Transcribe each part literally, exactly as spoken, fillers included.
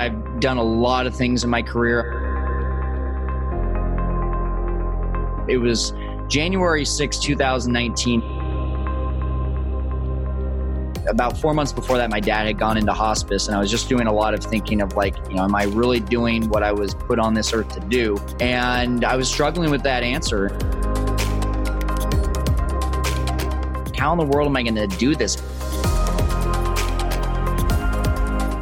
I've done a lot of things in my career. It was January sixth, two thousand nineteen. About four months before that, my dad had gone into hospice, and I was just doing a lot of thinking of like, you know, am I really doing what I was put on this earth to do? And I was struggling with that answer. How in the world am I going to do this?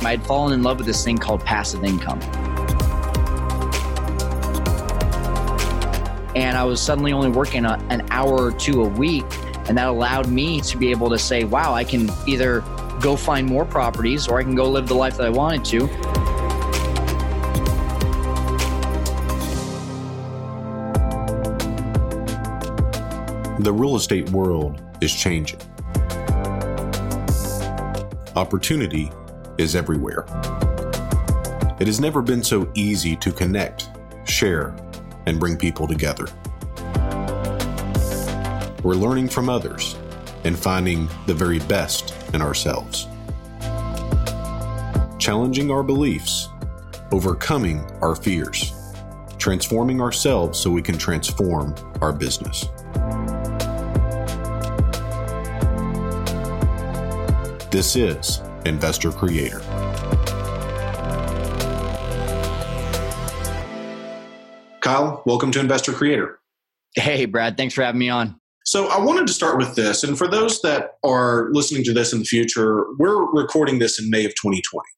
I had fallen in love with this thing called passive income. And I was suddenly only working a, an hour or two a week. And that allowed me to be able to say, wow, I can either go find more properties or I can go live the life that I wanted to. The real estate world is changing. Opportunity is everywhere. It has never been so easy to connect, share, and bring people together. We're learning from others and finding the very best in ourselves. Challenging our beliefs, overcoming our fears, transforming ourselves so we can transform our business. This is Investor Creator. Kyle, welcome to Investor Creator. Hey, Brad. Thanks for having me on. So I wanted to start with this, and for those that are listening to this in the future, we're recording this in May of twenty twenty.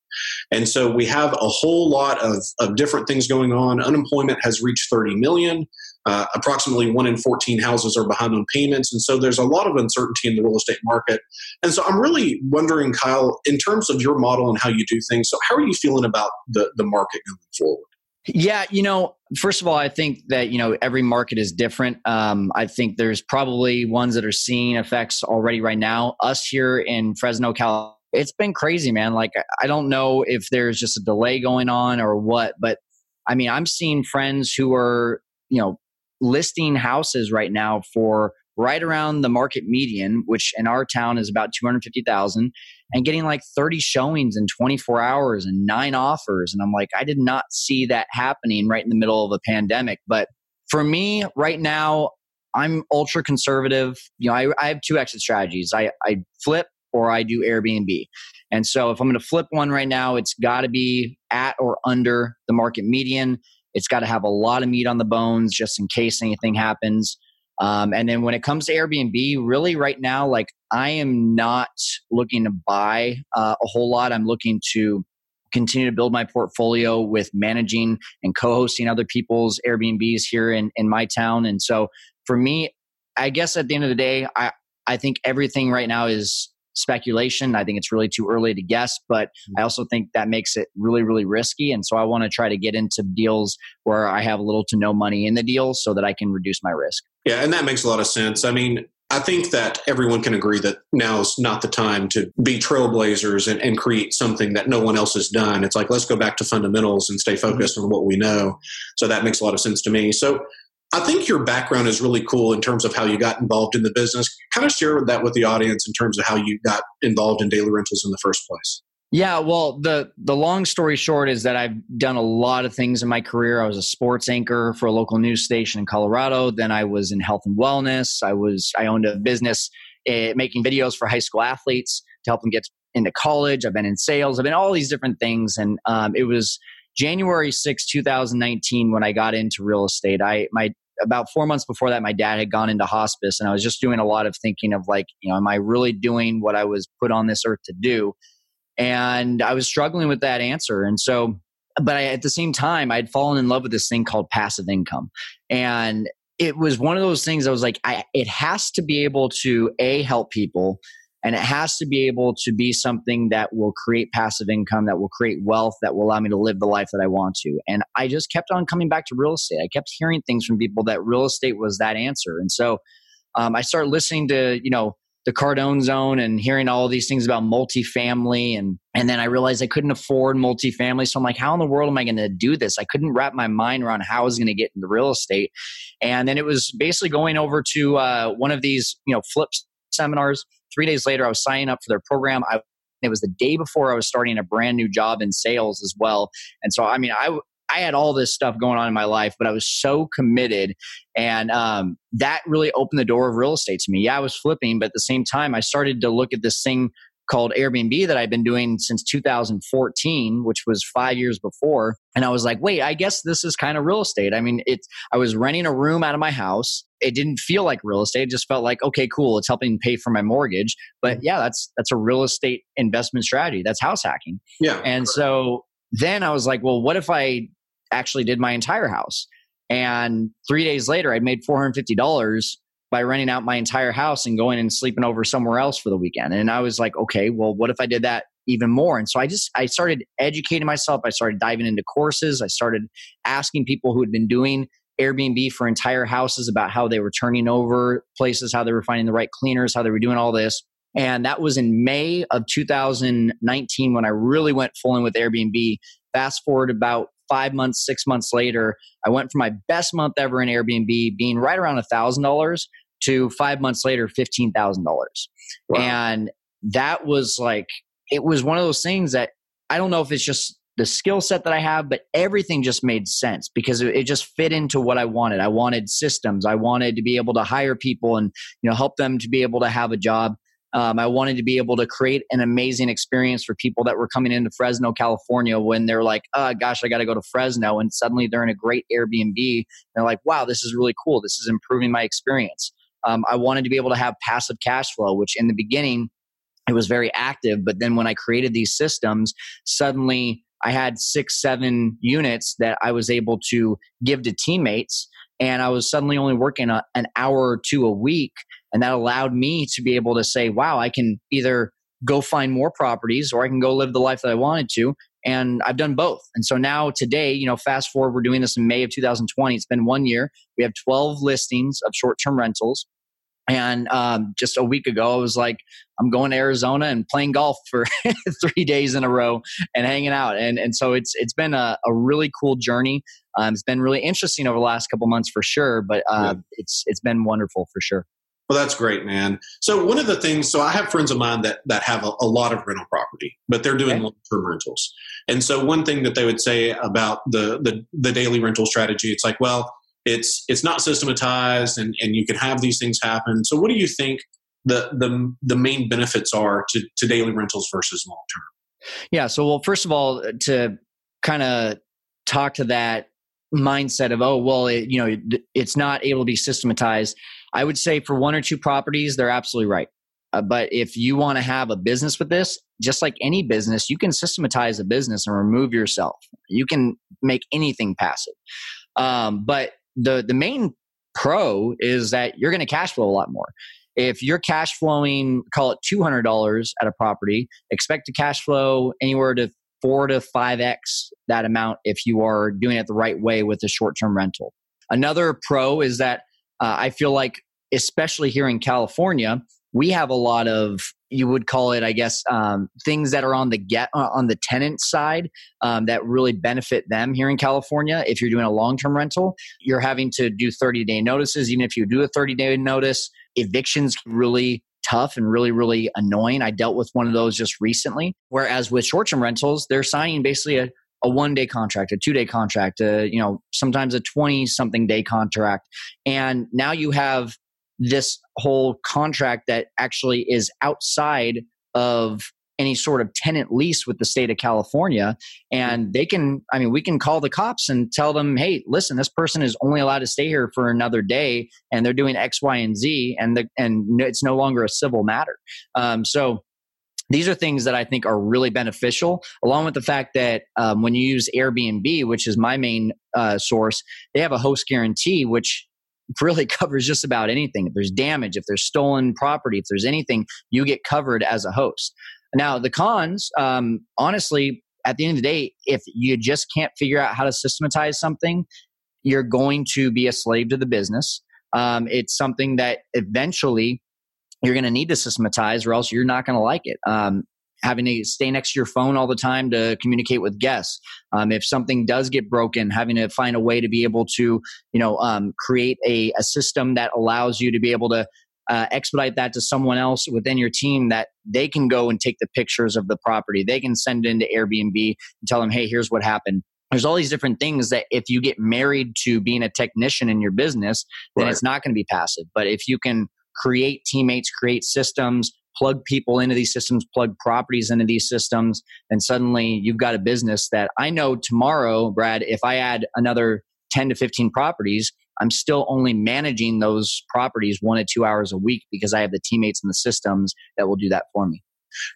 And so we have a whole lot of, of different things going on. Unemployment has reached thirty million. Uh, approximately one in fourteen houses are behind on payments. And so there's a lot of uncertainty in the real estate market. And so I'm really wondering, Kyle, in terms of your model and how you do things, so how are you feeling about the, the market going forward? Yeah, you know, first of all, I think that, you know, every market is different. Um, I think there's probably ones that are seeing effects already right now. Us here in Fresno, California, it's been crazy, man. Like, I don't know if there's just a delay going on or what, but I mean, I'm seeing friends who are, you know, listing houses right now for right around the market median, which in our town is about two hundred fifty thousand, and getting like thirty showings in twenty-four hours and nine offers. And I'm like, I did not see that happening right in the middle of a pandemic. But for me right now, I'm ultra conservative. You know, I, I have two exit strategies. I, I flip or I do Airbnb. And so if I'm going to flip one right now, it's got to be at or under the market median. It's got to have a lot of meat on the bones just in case anything happens. Um, and then when it comes to Airbnb, really right now, like I am not looking to buy uh, a whole lot. I'm looking to continue to build my portfolio with managing and co-hosting other people's Airbnbs here in, in my town. And so for me, I guess at the end of the day, I, I think everything right now is speculation. I think it's really too early to guess, but I also think that makes it really, really risky. And so I want to try to get into deals where I have little to no money in the deal so that I can reduce my risk. Yeah, and that makes a lot of sense. I mean, I think that everyone can agree that now is not the time to be trailblazers and, and create something that no one else has done. It's like, let's go back to fundamentals and stay focused mm-hmm. on what we know. So that makes a lot of sense to me. So I think your background is really cool in terms of how you got involved in the business. Kind of share that with the audience in terms of how you got involved in daily rentals in the first place. Yeah, well, the the long story short is that I've done a lot of things in my career. I was a sports anchor for a local news station in Colorado. Then I was in health and wellness. I was I owned a business uh, making videos for high school athletes to help them get into college. I've been in sales. I've been all these different things, and um, it was January sixth, two thousand nineteen when I got into real estate. I my about four months before that, my dad had gone into hospice, and I was just doing a lot of thinking of like, you know, am I really doing what I was put on this earth to do? And I was struggling with that answer. And so, but I, at the same time, I'd fallen in love with this thing called passive income. And it was one of those things I was like, I, it has to be able to A, help people, and it has to be able to be something that will create passive income, that will create wealth, that will allow me to live the life that I want to. And I just kept on coming back to real estate. I kept hearing things from people that real estate was that answer. And so um, I started listening to, you know, the Cardone Zone and hearing all these things about multifamily. And, and then I realized I couldn't afford multifamily. So I'm like, how in the world am I going to do this? I couldn't wrap my mind around how I was going to get into real estate. And then it was basically going over to uh, one of these, you know, flip seminars. Three days later, I was signing up for their program. I It was the day before I was starting a brand new job in sales as well. And so, I mean, I I had all this stuff going on in my life, but I was so committed. And um, that really opened the door of real estate to me. Yeah, I was flipping, but at the same time, I started to look at this thing called Airbnb that I've been doing since two thousand fourteen, which was five years before. And I was like, wait, I guess this is kind of real estate. I mean, it's, I was renting a room out of my house. It didn't feel like real estate. It just felt like, okay, cool. It's helping pay for my mortgage. But yeah, that's, that's a real estate investment strategy. That's house hacking. Yeah. And correct. So then I was like, well, what if I actually did my entire house? And three days later, I'd made four hundred fifty dollars by renting out my entire house and going and sleeping over somewhere else for the weekend. And I was like, okay, well, what if I did that even more? And so I just, I started educating myself. I started diving into courses. I started asking people who had been doing Airbnb for entire houses about how they were turning over places, how they were finding the right cleaners, how they were doing all this. And that was in May of two thousand nineteen when I really went full in with Airbnb. Fast forward about five months, six months later, I went from my best month ever in Airbnb being right around one thousand dollars to five months later, fifteen thousand dollars. Wow. And that was like, it was one of those things that I don't know if it's just the skill set that I have, but everything just made sense because it just fit into what I wanted. I wanted systems. I wanted to be able to hire people and, you know, help them to be able to have a job. Um, I wanted to be able to create an amazing experience for people that were coming into Fresno, California, when they're like, oh gosh, I got to go to Fresno. And suddenly they're in a great Airbnb. And they're like, wow, this is really cool. This is improving my experience. Um, I wanted to be able to have passive cash flow, which in the beginning, it was very active. But then when I created these systems, suddenly I had six, seven units that I was able to give to teammates. And I was suddenly only working a, an hour or two a week. And that allowed me to be able to say, wow, I can either go find more properties or I can go live the life that I wanted to. And I've done both. And so now today, you know, fast forward, we're doing this in May of two thousand twenty. It's been one year. We have twelve listings of short-term rentals. And um, just a week ago, I was like, I'm going to Arizona and playing golf for three days in a row and hanging out. And and so it's it's been a, a really cool journey. Um, it's been really interesting over the last couple months for sure, but uh, yeah. it's it's been wonderful for sure. Well, that's great, man. So one of the things, so I have friends of mine that that have a, a lot of rental property, but they're doing okay. long-term rentals. And so one thing that they would say about the the, the daily rental strategy, it's like, well, it's it's not systematized and, and you can have these things happen. So what do you think the the, the main benefits are to, to daily rentals versus long-term? Yeah. So, well, first of all, to kind of talk to that mindset of, oh, well, it, you know, it, it's not able to be systematized. I would say for one or two properties, they're absolutely right. Uh, but if you want to have a business with this, just like any business, you can systematize a business and remove yourself. You can make anything passive. Um, but the the main pro is that you're going to cash flow a lot more. If you're cash flowing, call it two hundred dollars at a property, expect to cash flow anywhere to four to five X that amount if you are doing it the right way with a short-term rental. Another pro is that Uh, I feel like, especially here in California, we have a lot of, you would call it, I guess, um, things that are on the get uh, on the tenant side um, that really benefit them here in California. If you're doing a long-term rental, you're having to do thirty-day notices. Even if you do a thirty-day notice, evictions really tough and really, really annoying. I dealt with one of those just recently. Whereas with short-term rentals, they're signing basically a a one-day contract, a two-day contract, a, you know, sometimes a twenty-something day contract. And now you have this whole contract that actually is outside of any sort of tenant lease with the state of California. And they can, I mean, we can call the cops and tell them, hey, listen, this person is only allowed to stay here for another day and they're doing X, Y, and Z, and the, and it's no longer a civil matter. Um, so these are things that I think are really beneficial, along with the fact that um, when you use Airbnb, which is my main uh, source, they have a host guarantee, which really covers just about anything. If there's damage, if there's stolen property, if there's anything, you get covered as a host. Now, the cons, um, honestly, at the end of the day, if you just can't figure out how to systematize something, you're going to be a slave to the business. Um, it's something that eventually you're going to need to systematize or else you're not going to like it. Um, having to stay next to your phone all the time to communicate with guests. Um, if something does get broken, having to find a way to be able to, you know, um, create a, a system that allows you to be able to uh, expedite that to someone else within your team that they can go and take the pictures of the property. They can send it into Airbnb and tell them, hey, here's what happened. There's all these different things that if you get married to being a technician in your business, then right. It's not going to be passive. But if you can create teammates, create systems, plug people into these systems, plug properties into these systems, then suddenly you've got a business that I know tomorrow, Brad, if I add another ten to fifteen properties, I'm still only managing those properties one to two hours a week because I have the teammates and the systems that will do that for me.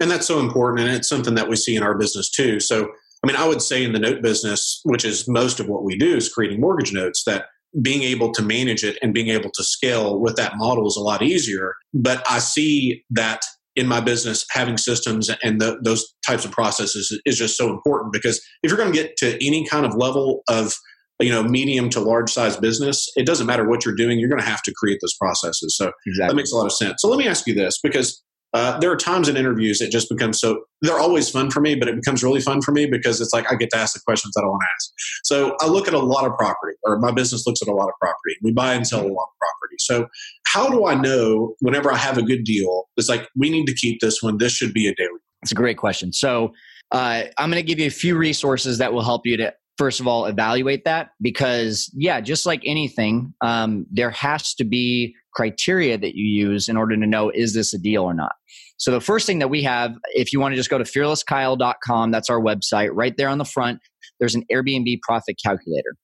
And that's so important. And it's something that we see in our business too. So, I mean, I would say in the note business, which is most of what we do is creating mortgage notes, that being able to manage it and being able to scale with that model is a lot easier. But I see that in my business, having systems and the, those types of processes is just so important, because if you're going to get to any kind of level of, you know, medium to large size business, it doesn't matter what you're doing, you're going to have to create those processes. So exactly. That makes a lot of sense. So let me ask you this, because Uh, there are times in interviews it just becomes so, they're always fun for me, but it becomes really fun for me because it's like I get to ask the questions I don't want to ask. So I look at a lot of property, or my business looks at a lot of property. We buy and sell a lot of property. So how do I know whenever I have a good deal, it's like, we need to keep this one, this should be a daily? That's a great question. So uh, I'm going to give you a few resources that will help you to, first of all, evaluate that, because yeah, just like anything, um, there has to be criteria that you use in order to know, is this a deal or not? So the first thing that we have, if you want to just go to fearless kyle dot com, that's our website. Right there on the front, there's an Airbnb profit calculator.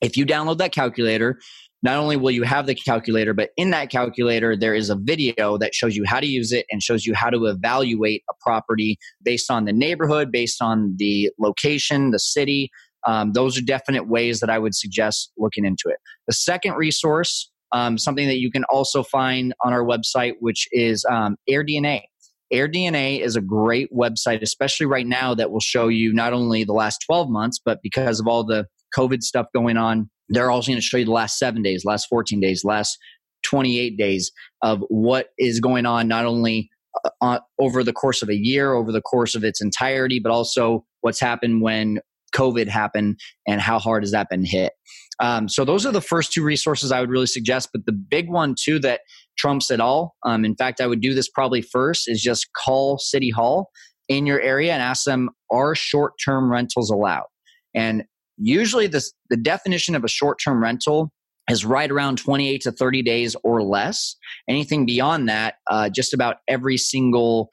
If you download that calculator, not only will you have the calculator, but in that calculator, there is a video that shows you how to use it and shows you how to evaluate a property based on the neighborhood, based on the location, the city. Um, those are definite ways that I would suggest looking into it. The second resource, Um, something that you can also find on our website, which is um, AirDNA. AirDNA is a great website, especially right now, that will show you not only the last twelve months, but because of all the COVID stuff going on, they're also going to show you the last seven days, last fourteen days, last twenty-eight days of what is going on, not only uh, over the course of a year, over the course of its entirety, but also what's happened when COVID happened and how hard has that been hit. Um, so those are the first two resources I would really suggest. But the big one too that trumps it all, um, in fact, I would do this probably first, is just call City Hall in your area and ask them, are short-term rentals allowed? And usually this, the definition of a short-term rental is right around twenty-eight to thirty days or less. Anything beyond that, uh, just about every single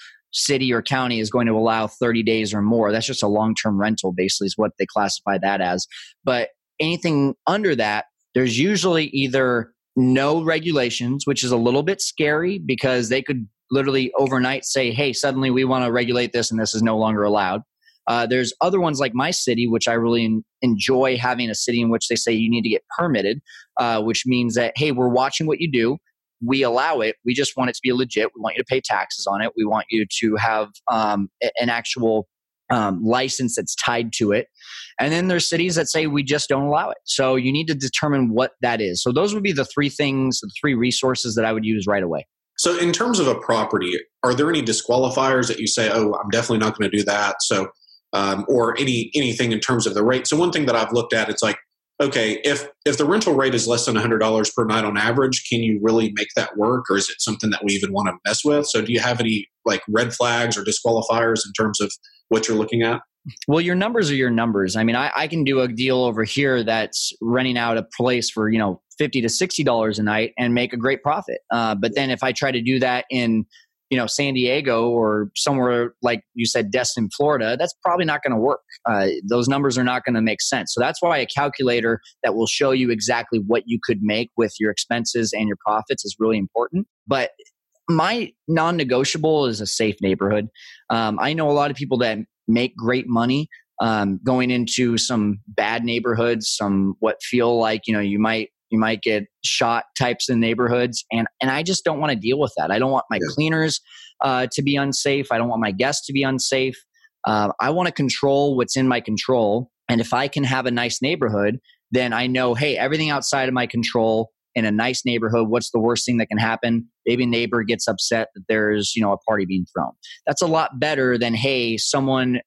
city or county is going to allow thirty days or more. That's just a long-term rental, basically, is what they classify that as. But anything under that, there's usually either no regulations, which is a little bit scary because they could literally overnight say, hey, suddenly we want to regulate this and this is no longer allowed. Uh, there's other ones like my city, which I really en- enjoy having a city in which they say you need to get permitted, uh, which means that, hey, we're watching what you do. We allow it. We just want it to be legit. We want you to pay taxes on it. We want you to have um, an actual um, license that's tied to it. And then there's cities that say we just don't allow it. So you need to determine what that is. So those would be the three things, the three resources that I would use right away. So in terms of a property, are there any disqualifiers that you say, oh, I'm definitely not going to do that? So, um, or any anything in terms of the rate? So one thing that I've looked at, it's like, okay, if if the rental rate is less than one hundred dollars per night on average, can you really make that work? Or is it something that we even want to mess with? So do you have any like red flags or disqualifiers in terms of what you're looking at? Well, your numbers are your numbers. I mean, I, I can do a deal over here that's renting out a place for, you know, fifty to sixty dollars a night and make a great profit. Uh, but then if I try to do that in, you know, San Diego or somewhere like you said, Destin, Florida, that's probably not going to work. Uh, those numbers are not going to make sense. So that's why a calculator that will show you exactly what you could make with your expenses and your profits is really important. But my non-negotiable is a safe neighborhood. Um, I know a lot of people that make great money um, going into some bad neighborhoods, some what feel like, you know, you might you might get shot types of neighborhoods. And, and I just don't want to deal with that. I don't want my yeah. cleaners uh, to be unsafe. I don't want my guests to be unsafe. Uh, I want to control what's in my control. And if I can have a nice neighborhood, then I know, hey, everything outside of my control in a nice neighborhood, what's the worst thing that can happen? Maybe a neighbor gets upset that there's, you know, a party being thrown. That's a lot better than, hey, someone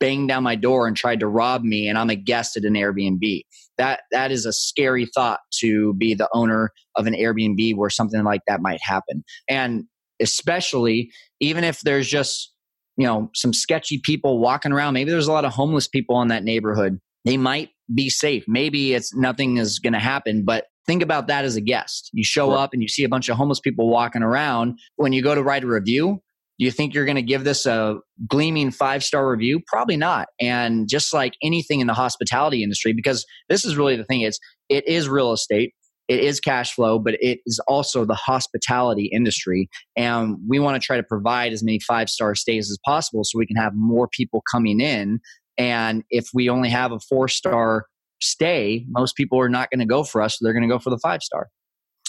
banged down my door and tried to rob me, and I'm a guest at an Airbnb. That that is a scary thought, to be the owner of an Airbnb where something like that might happen. And especially even if there's just, you know, some sketchy people walking around, maybe there's a lot of homeless people in that neighborhood. They might be safe. Maybe it's nothing is going to happen, but think about that as a guest. You show sure. up and you see a bunch of homeless people walking around. When you go to write a review, do you think you're going to give this a gleaming five-star review? Probably not. And just like anything in the hospitality industry, because this is really the thing, is it is real estate, it is cash flow, but it is also the hospitality industry. And we want to try to provide as many five-star stays as possible so we can have more people coming in. And if we only have a four-star stay, most people are not going to go for us. So they're going to go for the five-star.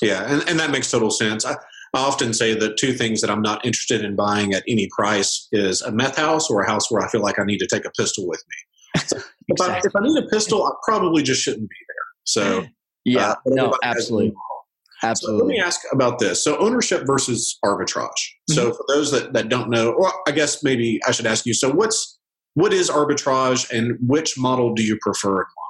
Yeah. And, and that makes total sense. I- I often say that two things that I'm not interested in buying at any price is a meth house or a house where I feel like I need to take a pistol with me. So exactly. if, I, if I need a pistol, I probably just shouldn't be there. So yeah, uh, no, absolutely. Absolutely. So let me ask about this. So ownership versus arbitrage. Mm-hmm. So for those that, that don't know, or I guess maybe I should ask you, so what's what is arbitrage and which model do you prefer and why?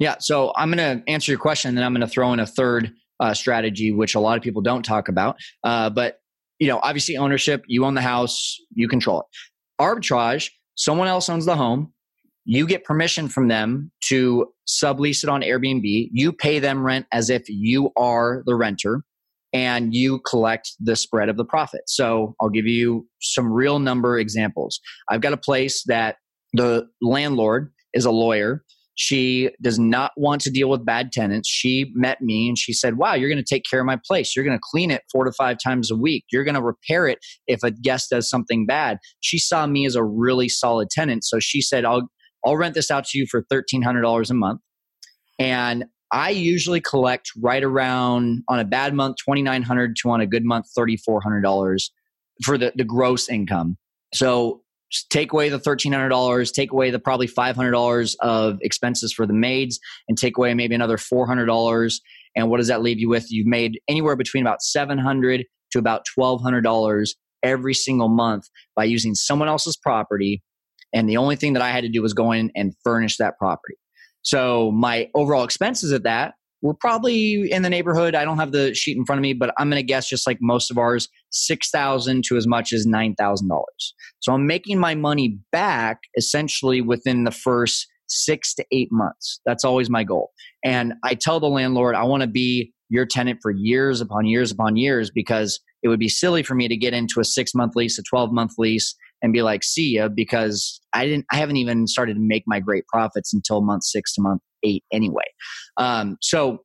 Yeah, so I'm going to answer your question, and then I'm going to throw in a third Uh, strategy, which a lot of people don't talk about. Uh, but, you know, obviously ownership, you own the house, you control it. Arbitrage, someone else owns the home. You get permission from them to sublease it on Airbnb. You pay them rent as if you are the renter, and you collect the spread of the profit. So I'll give you some real number examples. I've got a place that the landlord is a lawyer. She does not want to deal with bad tenants. She met me and she said, wow, you're going to take care of my place. You're going to clean it four to five times a week. You're going to repair it if a guest does something bad. She saw me as a really solid tenant. So she said, I'll I'll rent this out to you for thirteen hundred dollars a month. And I usually collect right around, on a bad month, twenty-nine hundred dollars, to on a good month, thirty-four hundred dollars for the, the gross income. So just take away the thirteen hundred dollars, take away the probably five hundred dollars of expenses for the maids, and take away maybe another four hundred dollars. And what does that leave you with? You've made anywhere between about seven hundred dollars to about twelve hundred dollars every single month by using someone else's property. And the only thing that I had to do was go in and furnish that property. So my overall expenses at that were probably in the neighborhood, I don't have the sheet in front of me, but I'm going to guess, just like most of ours, six thousand dollars to as much as nine thousand dollars. So I'm making my money back essentially within the first six to eight months. That's always my goal. And I tell the landlord, I want to be your tenant for years upon years upon years, because it would be silly for me to get into a six-month lease, a twelve-month lease, and be like, see ya, because I didn't, I haven't even started to make my great profits until month six to month eight anyway. Um, so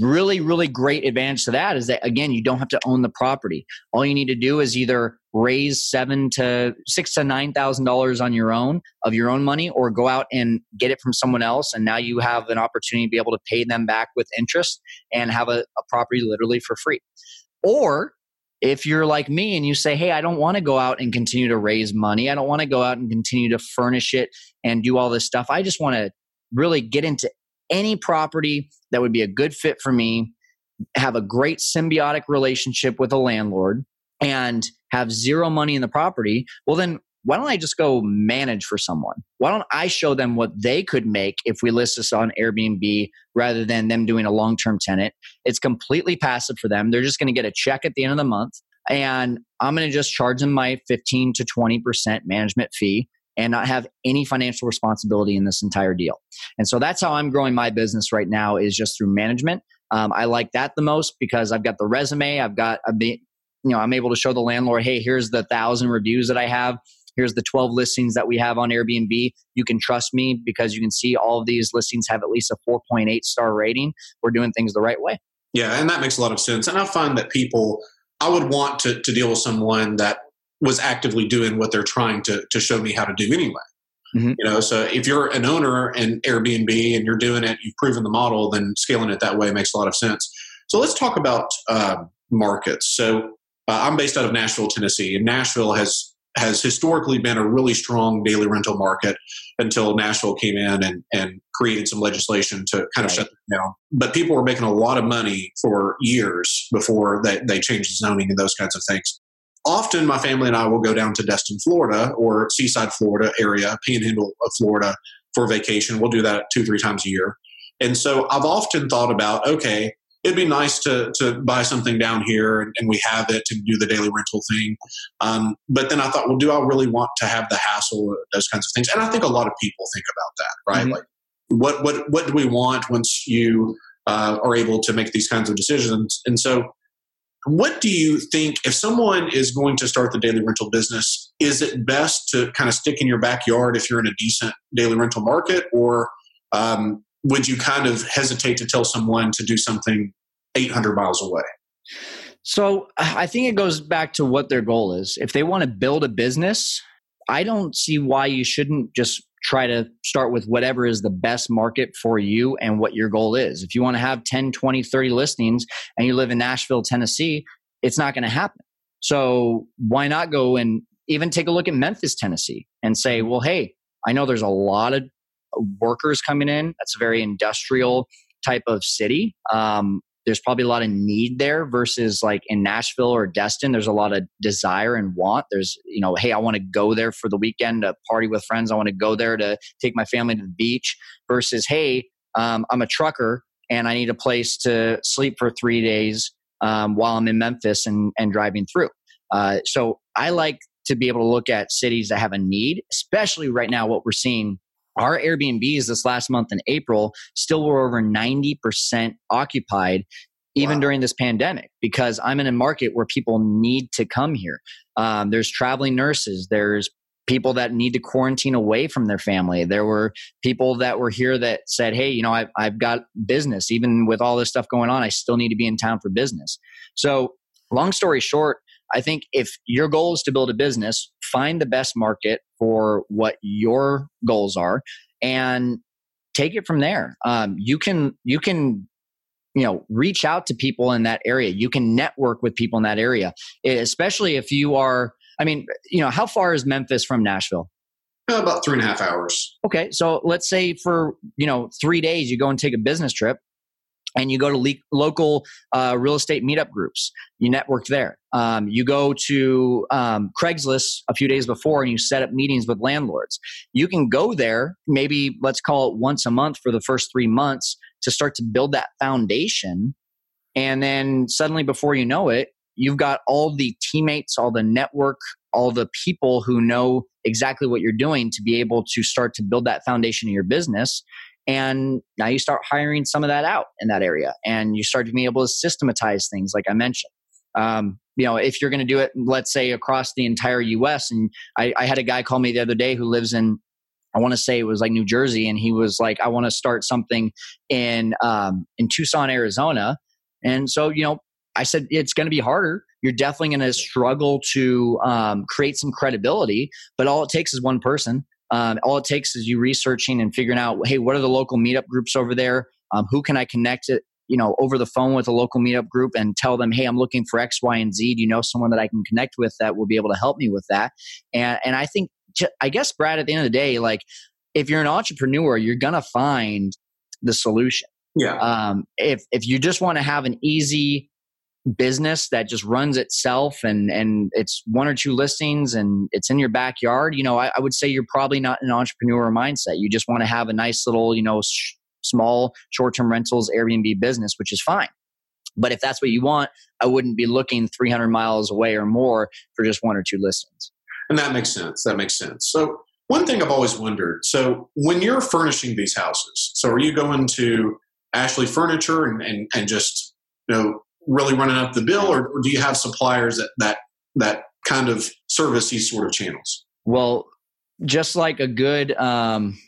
really, really great advantage to that is that, again, you don't have to own the property. All you need to do is either raise seven to six to nine thousand dollars on your own, of your own money, or go out and get it from someone else. And now you have an opportunity to be able to pay them back with interest and have a, a property literally for free. Or if you're like me and you say, hey, I don't want to go out and continue to raise money. I don't want to go out and continue to furnish it and do all this stuff. I just want to really get into any property that would be a good fit for me, have a great symbiotic relationship with a landlord, and have zero money in the property. Well, then why don't I just go manage for someone? Why don't I show them what they could make if we list this on Airbnb rather than them doing a long-term tenant? It's completely passive for them. They're just going to get a check at the end of the month, and I'm going to just charge them my fifteen to twenty percent management fee and not have any financial responsibility in this entire deal. And so that's how I'm growing my business right now, is just through management. Um, I like that the most because I've got the resume. I've got, a bit, you know, I'm able to show the landlord, hey, here's the thousand reviews that I have. Here's the twelve listings that we have on Airbnb. You can trust me because you can see all of these listings have at least a four point eight star rating. We're doing things the right way. Yeah, and that makes a lot of sense. And I find that people, I would want to, to deal with someone that was actively doing what they're trying to, to show me how to do anyway. Mm-hmm. You know, so if you're an owner and Airbnb and you're doing it, you've proven the model, then scaling it that way makes a lot of sense. So let's talk about uh, markets. So uh, I'm based out of Nashville, Tennessee, and Nashville has has historically been a really strong daily rental market until Nashville came in and, and created some legislation to kind of right. shut them down. But people were making a lot of money for years before they, they changed the zoning and those kinds of things. often my family and I will go down to Destin, Florida, or Seaside, Florida area, Panhandle of Florida, for vacation. We'll do that two, three times a year. And so I've often thought about, okay, it'd be nice to to buy something down here, and, and we have it to do the daily rental thing. Um, but then I thought, well, do I really want to have the hassle, those kinds of things? And I think a lot of people think about that, right? Mm-hmm. Like, what what what do we want once you uh, are able to make these kinds of decisions? And so, what do you think, if someone is going to start the daily rental business, is it best to kind of stick in your backyard if you're in a decent daily rental market, or um, would you kind of hesitate to tell someone to do something eight hundred miles away? So I think it goes back to what their goal is. If they want to build a business, I don't see why you shouldn't just try to start with whatever is the best market for you and what your goal is. If you want to have ten, twenty, thirty listings and you live in Nashville, Tennessee, it's not going to happen. So why not go and even take a look at Memphis, Tennessee and say, well, hey, I know there's a lot of workers coming in. That's a very industrial type of city. Um, there's probably a lot of need there versus like in Nashville or Destin, there's a lot of desire and want. There's, you know, hey, I want to go there for the weekend to party with friends. I want to go there to take my family to the beach versus, hey, um, I'm a trucker and I need a place to sleep for three days um, while I'm in Memphis and, and driving through. Uh, so I like to be able to look at cities that have a need, especially right now what we're seeing. Our Airbnbs this last month in April still were over ninety percent occupied, even wow. during this pandemic, because I'm in a market where people need to come here. Um, there's traveling nurses. There's people that need to quarantine away from their family. There were people that were here that said, hey, you know, I've, I've got business. Even with all this stuff going on, I still need to be in town for business. So long story short, I think if your goal is to build a business, find the best market for what your goals are and take it from there. Um, you can, you can, you know, reach out to people in that area. You can network with people in that area, especially if you are, I mean, you know, how far is Memphis from Nashville? About three and a half hours. Okay. So let's say for, you know, three days, you go and take a business trip. And you go to le- local uh, real estate meetup groups. You network there. Um, you go to um, Craigslist a few days before and you set up meetings with landlords. You can go there, maybe let's call it once a month for the first three months to start to build that foundation. And then suddenly before you know it, you've got all the teammates, all the network, all the people who know exactly what you're doing to be able to start to build that foundation of your business. And now you start hiring some of that out in that area and you start to be able to systematize things like I mentioned. Um, you know, if you're going to do it, let's say across the entire U S And I, I had a guy call me the other day who lives in, I want to say it was like New Jersey. And he was like, I want to start something in, um, in Tucson, Arizona. And so, you know, I said, it's going to be harder. You're definitely going to struggle to um, create some credibility, but all it takes is one person. Um, all it takes is you researching and figuring out, hey, what are the local meetup groups over there? Um, who can I connect it, you know, over the phone with a local meetup group and tell them, hey, I'm looking for X, Y, and Z. Do you know someone that I can connect with that will be able to help me with that? And and I think, I guess, Brad, at the end of the day, like if you're an entrepreneur, you're gonna find the solution. Yeah. Um, if if you just want to have an easy business that just runs itself and and it's one or two listings and it's in your backyard, you know, I, I would say you're probably not an entrepreneur mindset. You just want to have a nice little, you know, sh- small short-term rentals, Airbnb business, which is fine. But if that's what you want, I wouldn't be looking three hundred miles away or more for just one or two listings. And that makes sense. That makes sense. So one thing I've always wondered, so when you're furnishing these houses, so are you going to Ashley Furniture and, and, and just, you know, really running up the bill, or, or do you have suppliers that, that that kind of service these sort of channels? Well, just like a good um,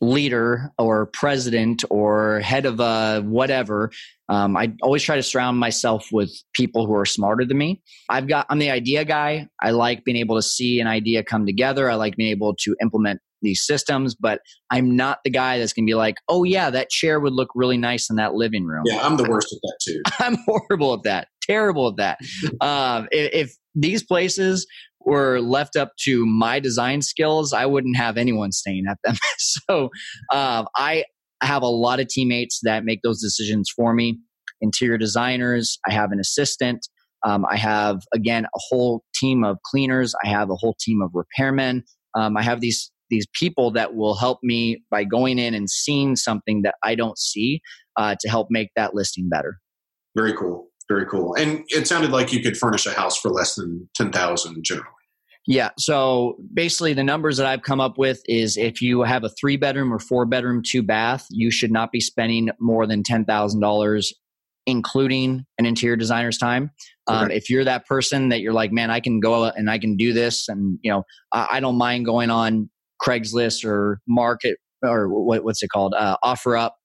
leader or president or head of a whatever, um, I always try to surround myself with people who are smarter than me. I've got I'm the idea guy. I like being able to see an idea come together. I like being able to implement these systems, but I'm not the guy that's going to be like, oh yeah, that chair would look really nice in that living room. Yeah. I'm the worst at that too. I'm horrible at that. Terrible at that. um, if, if these places were left up to my design skills, I wouldn't have anyone staying at them. so um, I have a lot of teammates that make those decisions for me. Interior designers. I have an assistant. Um, I have, again, a whole team of cleaners. I have a whole team of repairmen. Um, I have these these people that will help me by going in and seeing something that I don't see uh, to help make that listing better. Very cool. Very cool. And it sounded like you could furnish a house for less than ten thousand dollars generally. Yeah. So basically the numbers that I've come up with is if you have a three bedroom or four bedroom, two bath, you should not be spending more than ten thousand dollars, including an interior designer's time. Um, okay. If you're that person that you're like, man, I can go and I can do this. And, you know, I, I don't mind going on Craigslist or market or what, what's it called? Uh, offer up,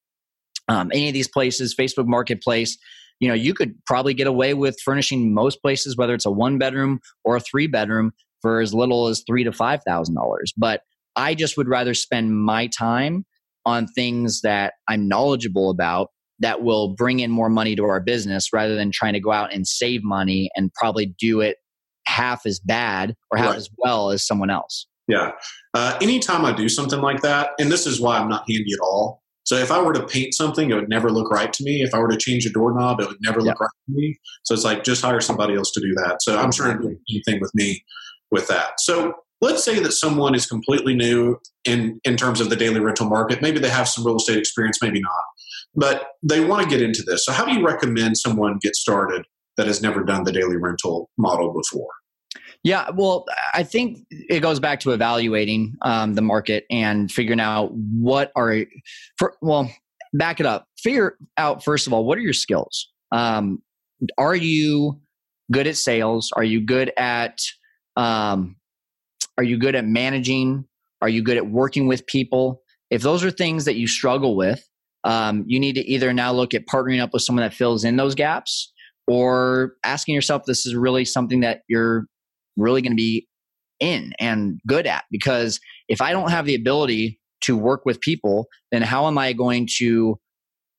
um, any of these places, Facebook Marketplace. You know, you could probably get away with furnishing most places, whether it's a one bedroom or a three bedroom, for as little as three to five thousand dollars. But I just would rather spend my time on things that I'm knowledgeable about that will bring in more money to our business, rather than trying to go out and save money and probably do it half as bad or half right. as well as someone else. Yeah. Uh, anytime I do something like that, and this is why I'm not handy at all. So if I were to paint something, it would never look right to me. If I were to change a doorknob, it would never look yep. right to me. So it's like, just hire somebody else to do that. So I'm sure it'll do anything with me with that. So let's say that someone is completely new in, in terms of the daily rental market. Maybe they have some real estate experience, maybe not. But they want to get into this. So how do you recommend someone get started that has never done the daily rental model before? Yeah, well, I think it goes back to evaluating um, the market and figuring out what are, for, well, back it up. Figure out, first of all, what are your skills? Um, are you good at sales? Are you good at, um, are you good at managing? Are you good at working with people? If those are things that you struggle with, um, you need to either now look at partnering up with someone that fills in those gaps, or asking yourself, this is really something that you're really going to be in and good at. Because if I don't have the ability to work with people, then how am I going to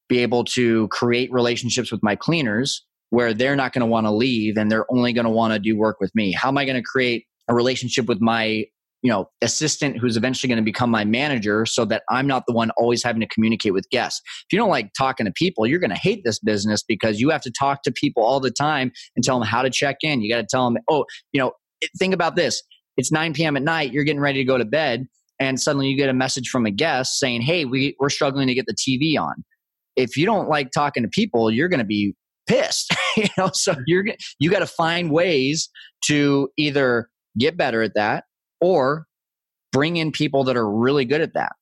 be able to create relationships with my cleaners where they're not going to want to leave and they're only going to want to do work with me? How am I going to create a relationship with my, you know, assistant who's eventually going to become my manager, so that I'm not the one always having to communicate with guests? If you don't like talking to people, you're going to hate this business, because you have to talk to people all the time and tell them how to check in. You got to tell them, oh, you know, think about this. It's nine p.m. at night. You're getting ready to go to bed, and suddenly you get a message from a guest saying, hey, we, we're struggling to get the T V on. If you don't like talking to people, you're going to be pissed. You know, so you're you got to find ways to either get better at that or bring in people that are really good at that.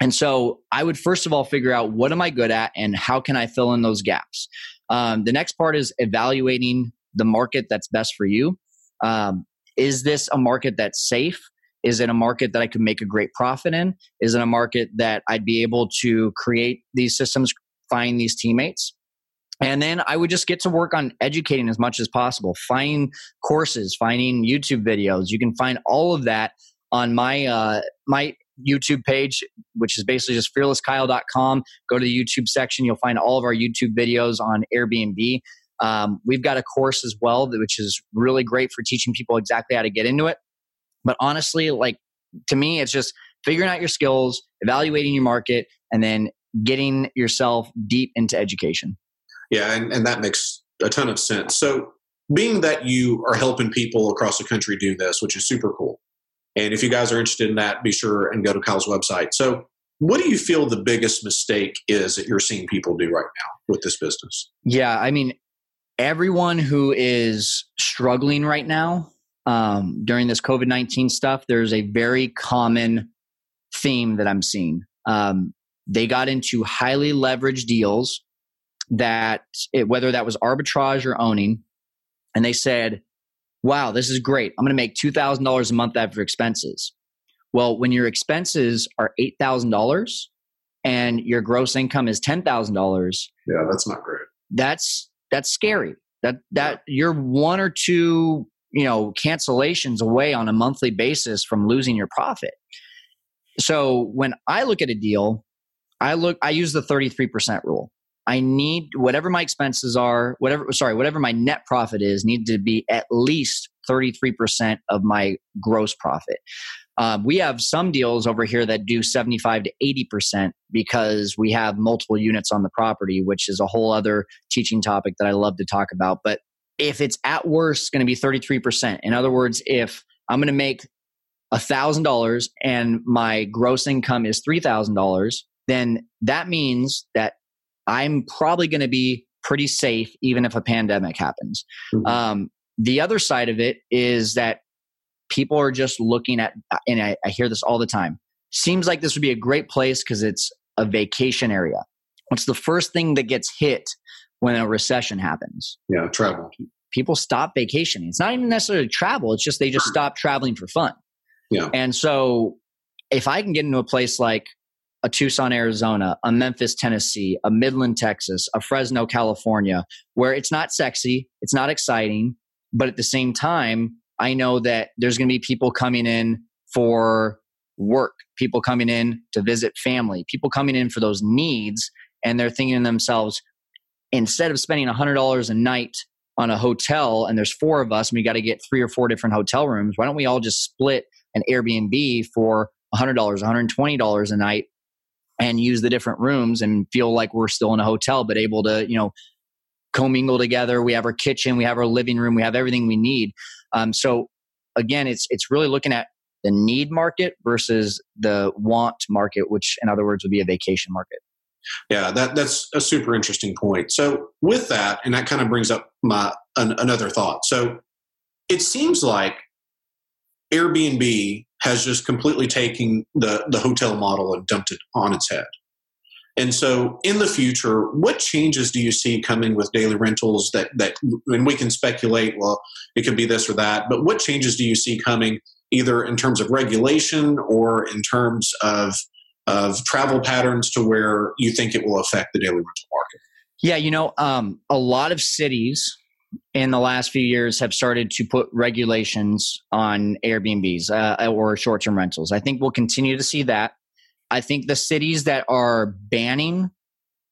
And so I would first of all figure out, what am I good at and how can I fill in those gaps? Um, the next part is evaluating the market that's best for you. Um, is this a market that's safe? Is it a market that I could make a great profit in? Is it a market that I'd be able to create these systems, find these teammates? And then I would just get to work on educating as much as possible, finding courses, finding YouTube videos. You can find all of that on my uh, my YouTube page, which is basically just fearless kyle dot com. Go to the YouTube section. You'll find all of our YouTube videos on Airbnb. Um, we've got a course as well, which is really great for teaching people exactly how to get into it. But honestly, like, to me, it's just figuring out your skills, evaluating your market, and then getting yourself deep into education. Yeah, and, and that makes a ton of sense. So being that you are helping people across the country do this, which is super cool, and if you guys are interested in that, be sure and go to Kyle's website. So what do you feel the biggest mistake is that you're seeing people do right now with this business? Yeah, I mean, everyone who is struggling right now um, during this covid nineteen stuff, there's a very common theme that I'm seeing. Um, they got into highly leveraged deals that it, whether that was arbitrage or owning, and they said, wow, this is great. I'm going to make two thousand dollars a month after expenses. Well, when your expenses are eight thousand dollars and your gross income is ten thousand dollars. Yeah, that's not great. That's That's scary. That that you're one or two, you know, cancellations away on a monthly basis from losing your profit. So when I look at a deal, I look. I use the thirty-three percent rule. I need whatever my expenses are, whatever. Sorry, whatever my net profit is, need to be at least thirty-three percent of my gross profit. Uh, we have some deals over here that do seventy-five to eighty percent because we have multiple units on the property, which is a whole other teaching topic that I love to talk about. But if it's at worst going to be thirty-three percent. In other words, if I'm going to make one thousand dollars and my gross income is three thousand dollars, then that means that I'm probably going to be pretty safe even if a pandemic happens. Mm-hmm. Um, the other side of it is that people are just looking at, and I, I hear this all the time, seems like this would be a great place because it's a vacation area. What's the first thing that gets hit when a recession happens? Yeah, travel. People stop vacationing. It's not even necessarily travel. It's just they just stop traveling for fun. Yeah. And so if I can get into a place like a Tucson, Arizona, a Memphis, Tennessee, a Midland, Texas, a Fresno, California, where it's not sexy, it's not exciting, but at the same time, I know that there's going to be people coming in for work, people coming in to visit family, people coming in for those needs. And they're thinking to themselves, instead of spending one hundred dollars a night on a hotel, and there's four of us, and we got to get three or four different hotel rooms, why don't we all just split an Airbnb for one hundred dollars, one hundred twenty dollars a night and use the different rooms and feel like we're still in a hotel, but able to, you know, commingle together. We have our kitchen, we have our living room, we have everything we need. Um, so again, it's it's really looking at the need market versus the want market, which in other words would be a vacation market. Yeah, that that's a super interesting point. So with that, and that kind of brings up my an, another thought. So it seems like Airbnb has just completely taken the, the hotel model and dumped it on its head. And so in the future, what changes do you see coming with daily rentals that, that and we can speculate, well, it could be this or that, but what changes do you see coming either in terms of regulation or in terms of of travel patterns to where you think it will affect the daily rental market? Yeah, you know, um, a lot of cities in the last few years have started to put regulations on Airbnbs uh, or short-term rentals. I think we'll continue to see that. I think the cities that are banning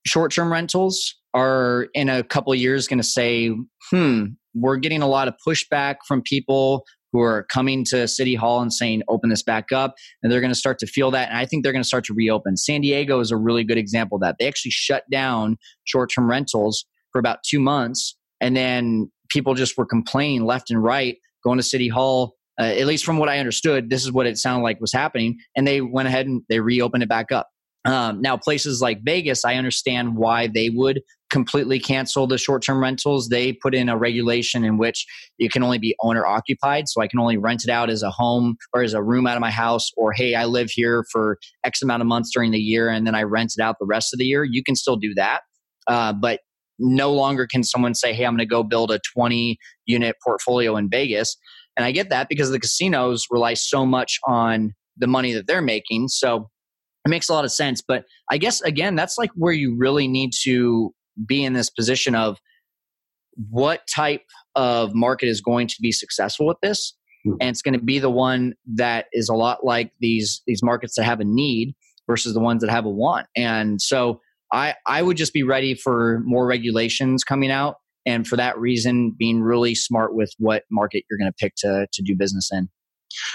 short-term rentals are in a couple of years going to say, hmm, we're getting a lot of pushback from people who are coming to City Hall and saying, open this back up. And they're going to start to feel that. And I think they're going to start to reopen. San Diego is a really good example of that. They actually shut down short-term rentals for about two months. And then people just were complaining left and right, going to City Hall. Uh, at least from what I understood, this is what it sounded like was happening. And they went ahead and they reopened it back up. Um, now, places like Vegas, I understand why they would completely cancel the short-term rentals. They put in a regulation in which you can only be owner-occupied. So I can only rent it out as a home or as a room out of my house, or, hey, I live here for X amount of months during the year and then I rent it out the rest of the year. You can still do that. Uh, but no longer can someone say, hey, I'm going to go build a twenty-unit portfolio in Vegas. And I get that because the casinos rely so much on the money that they're making. So it makes a lot of sense. But I guess, again, that's like where you really need to be in this position of what type of market is going to be successful with this. Mm-hmm. And it's going to be the one that is a lot like these these markets that have a need versus the ones that have a want. And so I, I would just be ready for more regulations coming out. And for that reason, being really smart with what market you're going to pick to to do business in.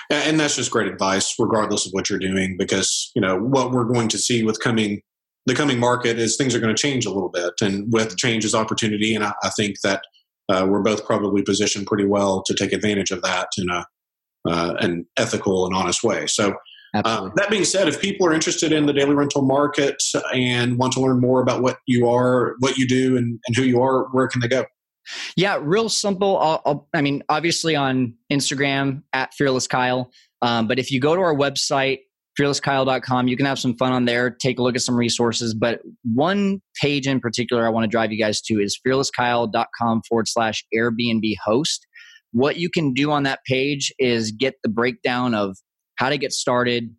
And that's just great advice, regardless of what you're doing, because you know what we're going to see with coming the coming market is things are going to change a little bit, and with change is opportunity. And I, I think that uh, we're both probably positioned pretty well to take advantage of that in a uh, an ethical and honest way. So. Um, that being said, if people are interested in the daily rental market and want to learn more about what you are, what you do, and, and who you are, where can they go? Yeah, real simple. I'll, I'll, I mean, obviously on Instagram at Fearless Kyle. Um, but if you go to our website, fearless kyle dot com, you can have some fun on there, take a look at some resources. But one page in particular I want to drive you guys to is fearlesskyle.com forward slash Airbnb host. What you can do on that page is get the breakdown of how to get started,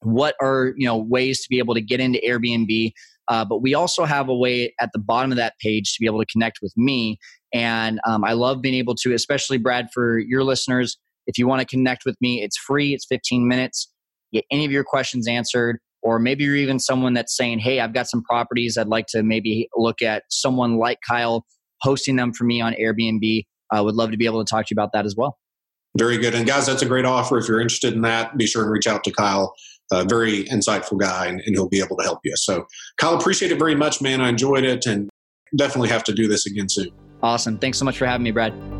what are you know ways to be able to get into Airbnb. Uh, but we also have a way at the bottom of that page to be able to connect with me. And um, I love being able to, especially Brad, for your listeners, if you want to connect with me, it's free, it's fifteen minutes. Get any of your questions answered. Or maybe you're even someone that's saying, hey, I've got some properties. I'd like to maybe look at someone like Kyle hosting them for me on Airbnb. I would love to be able to talk to you about that as well. Very good. And guys, that's a great offer. If you're interested in that, be sure and reach out to Kyle, a very insightful guy, and, and he'll be able to help you. So Kyle, appreciate it very much, man. I enjoyed it and definitely have to do this again soon. Awesome. Thanks so much for having me, Brad.